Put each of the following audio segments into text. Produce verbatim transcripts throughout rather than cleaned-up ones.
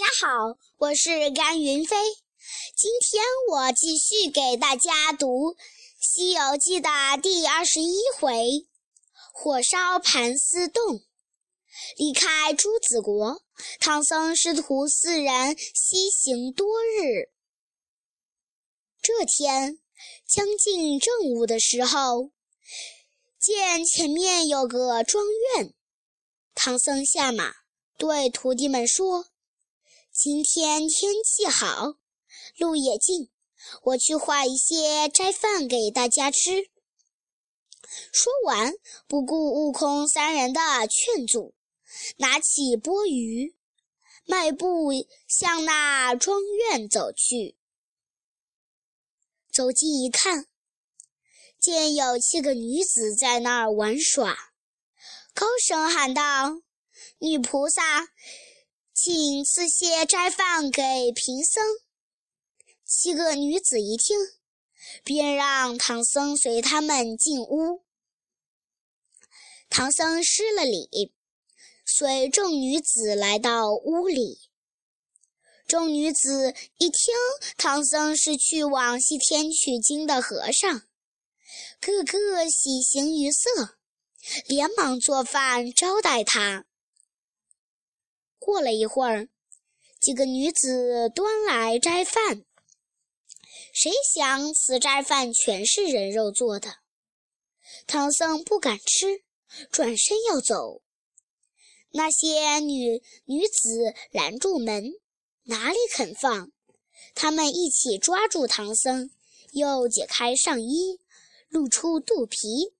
家好，我是甘云飞。今天我继续给大家读《西游记》的第二十一回，火烧盘丝洞。离开朱子国，唐僧师徒四人西行多日。这天，将近正午的时候，见前面有个庄院，唐僧下马，对徒弟们说：今天天气好，路也近，我去画一些斋饭给大家吃。说完，不顾悟空三人的劝阻，拿起钵盂，迈步向那庄院走去。走近一看，见有七个女子在那儿玩耍，高声喊道：女菩萨，请赐些斋饭给贫僧。七个女子一听，便让唐僧随他们进屋。唐僧施了礼，随众女子来到屋里。众女子一听唐僧是去往西天取经的和尚，个个喜形于色，连忙做饭招待他。过了一会儿，几个女子端来斋饭，谁想此斋饭全是人肉做的。唐僧不敢吃，转身要走，那些女女子拦住门，哪里肯放，他们一起抓住唐僧，又解开上衣，露出肚皮，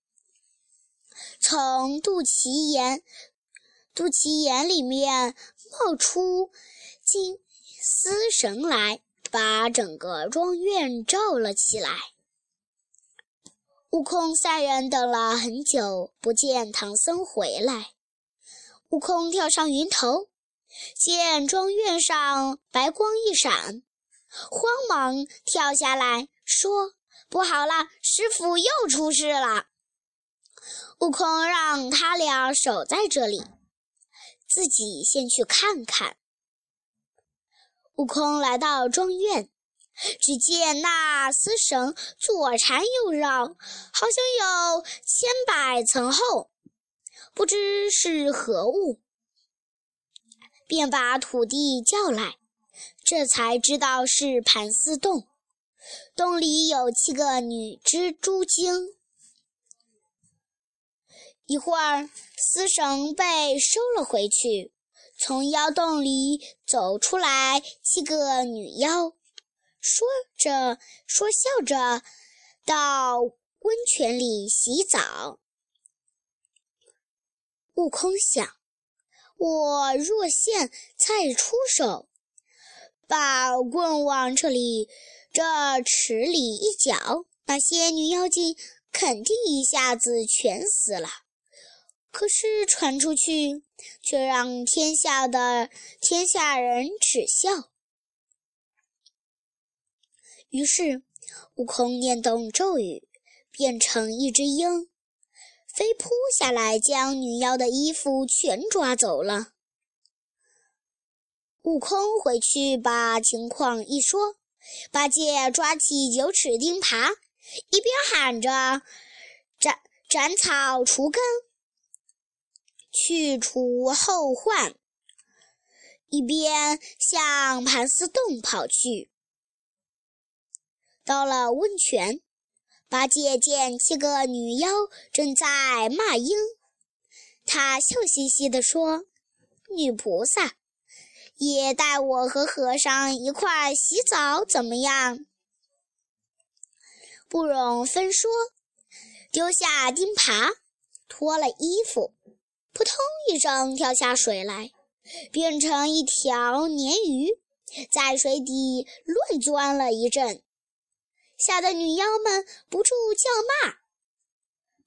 从肚脐眼肚脐眼里面冒出金丝绳来，把整个庄院罩了起来。悟空三人等了很久，不见唐僧回来。悟空跳上云头，见庄院上白光一闪，慌忙跳下来，说：不好了，师父又出事了。悟空让他俩守在这里，自己先去看看。悟空来到庄院，只见那丝绳左缠右绕，好像有千百层厚，不知是何物，便把土地叫来，这才知道是盘丝洞，洞里有七个女蜘蛛精。一会儿，丝绳被收了回去，从妖洞里走出来七个女妖，说着说笑着到温泉里洗澡。悟空想，我若现再出手，把棍往这里这池里一搅，那些女妖精肯定一下子全死了。可是传出去，却让天下的天下人耻笑。于是悟空念动咒语，变成一只鹰，飞扑下来，将女妖的衣服全抓走了。悟空回去把情况一说，八戒抓起九齿钉耙，一边喊着斩斩草除根，去除后患，一边向盘丝洞跑去。到了温泉，八戒见七个女妖正在骂鹰，他笑嘻嘻地说：女菩萨，也带我和和尚一块洗澡怎么样？不容分说，丢下钉耙，脱了衣服，扑通一声跳下水来，变成一条鲶鱼，在水底乱钻了一阵，吓得女妖们不住叫骂。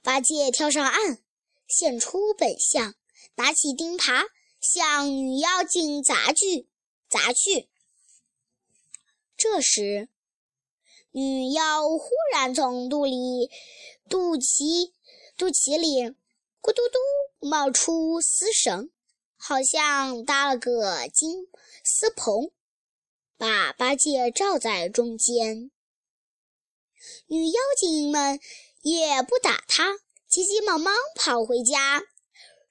八戒跳上岸，现出本相，拿起钉耙向女妖精砸去砸去。这时女妖忽然从肚里肚脐肚脐里咕嘟嘟冒出丝绳，好像搭了个金丝棚，把八戒罩在中间。女妖精们也不打他，急急忙忙跑回家，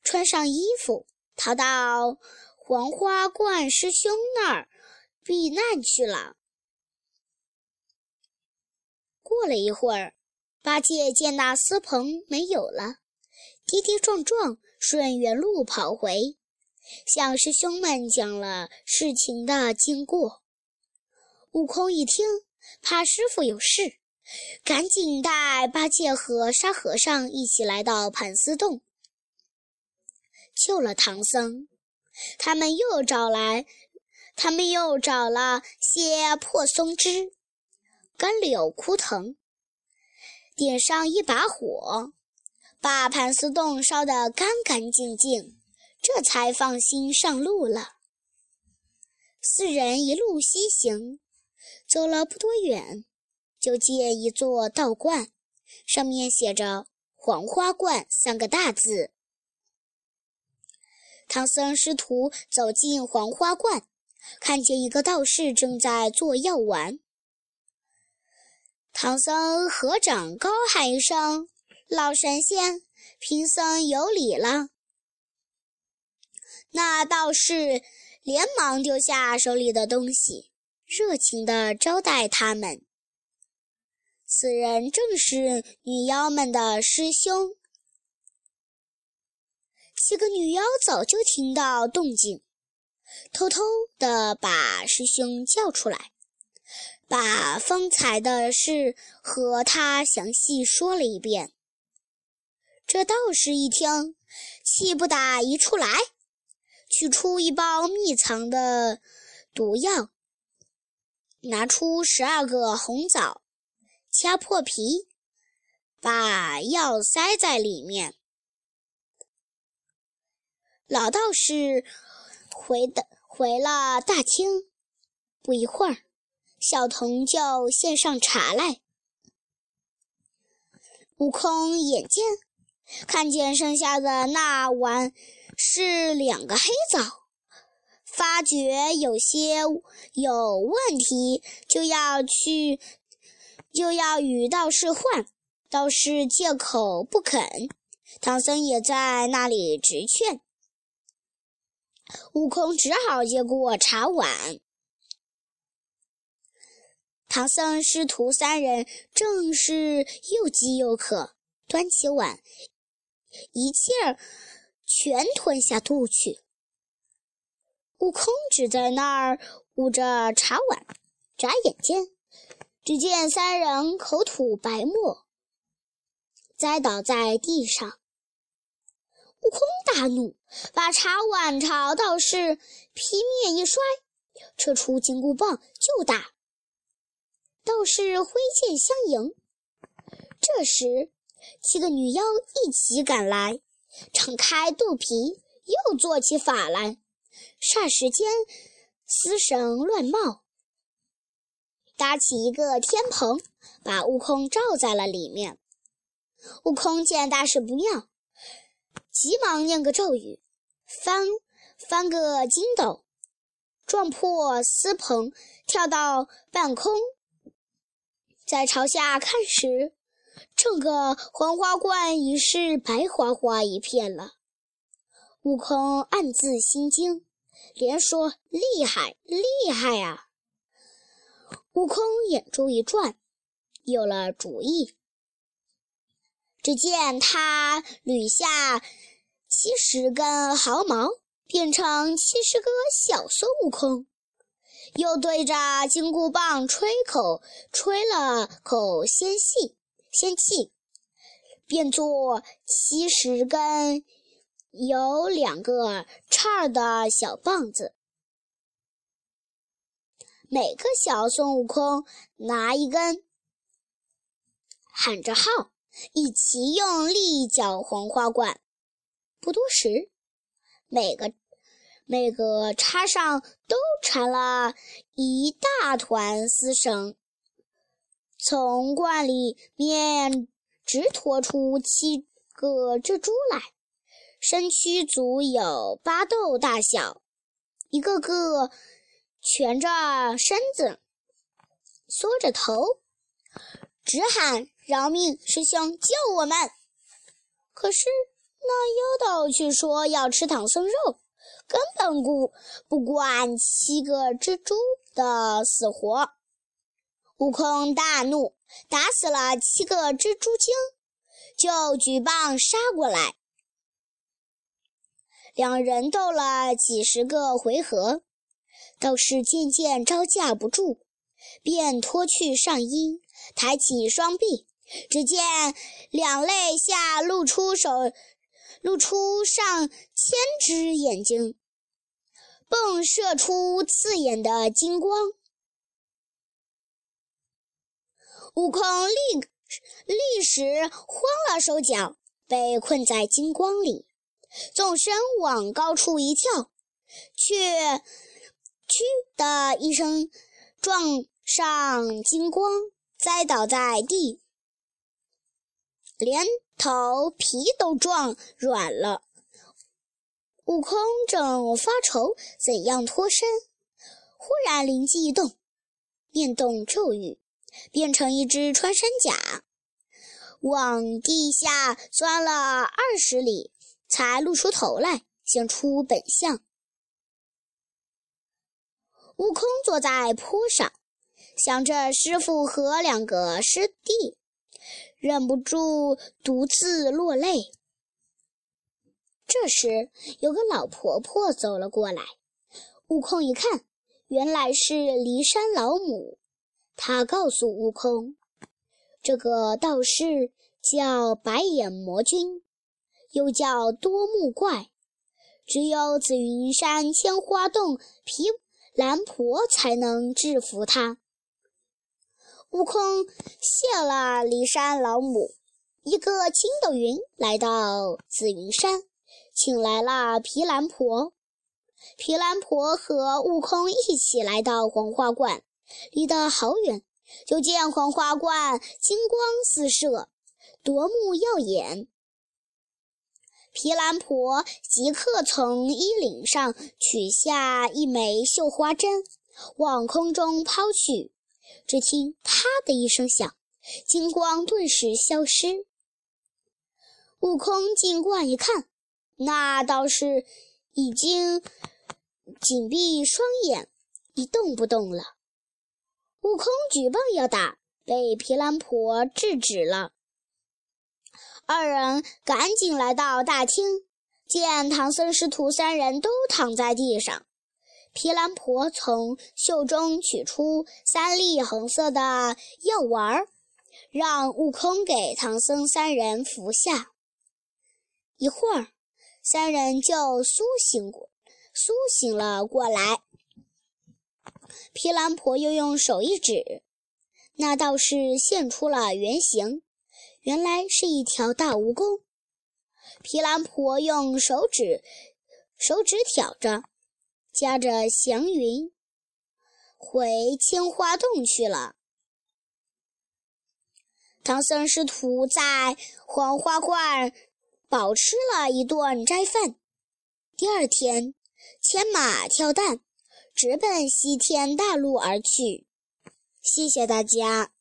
穿上衣服，逃到黄花冠师兄那儿避难去了。过了一会儿，八戒见那丝棚没有了，跌跌撞撞顺原路跑回，向师兄们讲了事情的经过。悟空一听，怕师傅有事，赶紧带八戒和沙和尚一起来到盘丝洞，救了唐僧。他们又找来他们又找了些破松枝、干柳、枯藤，点上一把火，把盘丝洞烧得干干净净，这才放心上路了。四人一路西行，走了不多远，就见一座道观，上面写着黄花观三个大字。唐僧师徒走进黄花观，看见一个道士正在做药丸。唐僧合掌高喊一声：“老神仙，贫僧有礼了。”那道士连忙丢下手里的东西，热情地招待他们。此人正是女妖们的师兄。几个女妖早就听到动静，偷偷地把师兄叫出来，把方才的事和他详细说了一遍。这道士一听，气不打一处来，取出一包秘藏的毒药，拿出十二个红枣，掐破皮，把药塞在里面。老道士 回, 的回了大厅，不一会儿，小童就献上茶来。悟空眼见，看见剩下的那碗是两个黑枣，发觉有些有问题，就要去就要与道士换，道士借口不肯，唐僧也在那里直劝。悟空只好接过茶碗。唐僧师徒三人正是又饥又渴，端起碗，一气儿全吞下肚去。悟空只在那儿捂着茶碗，眨眼间，只见三人口吐白沫，栽倒在地上。悟空大怒，把茶碗朝道士劈面一摔，扯出金箍棒就打。道士挥剑相迎。这时，七个女妖一起赶来，敞开肚皮，又做起法来，霎时间丝绳乱冒，搭起一个天棚，把悟空罩在了里面。悟空见大事不妙，急忙念个咒语，翻翻个筋斗，撞破丝棚，跳到半空，在朝下看时，整个黄花观已是白花花一片了。悟空暗自心惊，连说：“厉害，厉害啊！”悟空眼珠一转，有了主意。只见他捋下七十根毫毛，变成七十个小孙悟空，又对着金箍棒吹口吹了口仙气，仙气变作七十根有两个叉的小棒子。每个小孙悟空拿一根，喊着号，一起用力搅黄花罐。不多时，每个每个叉上都缠了一大团丝绳，从罐里面直拖出七个蜘蛛来，身躯足有巴豆大小，一个个蜷着身子，缩着头，直喊饶命，师兄救我们！可是那妖道却说要吃唐僧肉，根本顾不管七个蜘蛛的死活。悟空大怒，打死了七个蜘蛛精，就举棒杀过来。两人斗了几十个回合，倒是渐渐招架不住，便脱去上衣，抬起双臂，只见两肋下露出手露出上千只眼睛，迸射出刺眼的金光。悟空立立时慌了手脚，被困在金光里，纵身往高处一跳，却“嘘”的一声撞上金光，栽倒在地，连头皮都撞软了。悟空正发愁怎样脱身，忽然灵机一动，念动咒语，变成一只穿山甲，往地下钻了二十里，才露出头来，显出本相。悟空坐在坡上，想着师父和两个师弟，忍不住独自落泪。这时，有个老婆婆走了过来，悟空一看，原来是骊山老母。他告诉悟空，这个道士叫白眼魔君，又叫多目怪，只有紫云山千花洞皮兰婆才能制服他。悟空谢了骊山老母，一个筋斗云来到紫云山，请来了皮兰婆。皮兰婆和悟空一起来到黄花观，离得好远，就见黄花观金光四射，夺目耀眼。皮兰婆即刻从衣领上取下一枚绣花针，往空中抛去，只听“啪”的一声响，金光顿时消失。悟空进观一看，那道士已经紧闭双眼，一动不动了。悟空举棒要打，被皮兰婆制止了。二人赶紧来到大厅，见唐僧师徒三人都躺在地上。皮兰婆从袖中取出三粒红色的药丸，让悟空给唐僧三人服下。一会儿，三人就苏醒过苏醒了过来。皮兰婆又用手一指，那道士现出了原形。原来是一条大蜈蚣，皮兰婆用手指手指挑着，夹着祥云，回千花洞去了。唐僧师徒在黄花观饱吃了一顿斋饭，第二天牵马挑担，直奔西天大路而去。谢谢大家。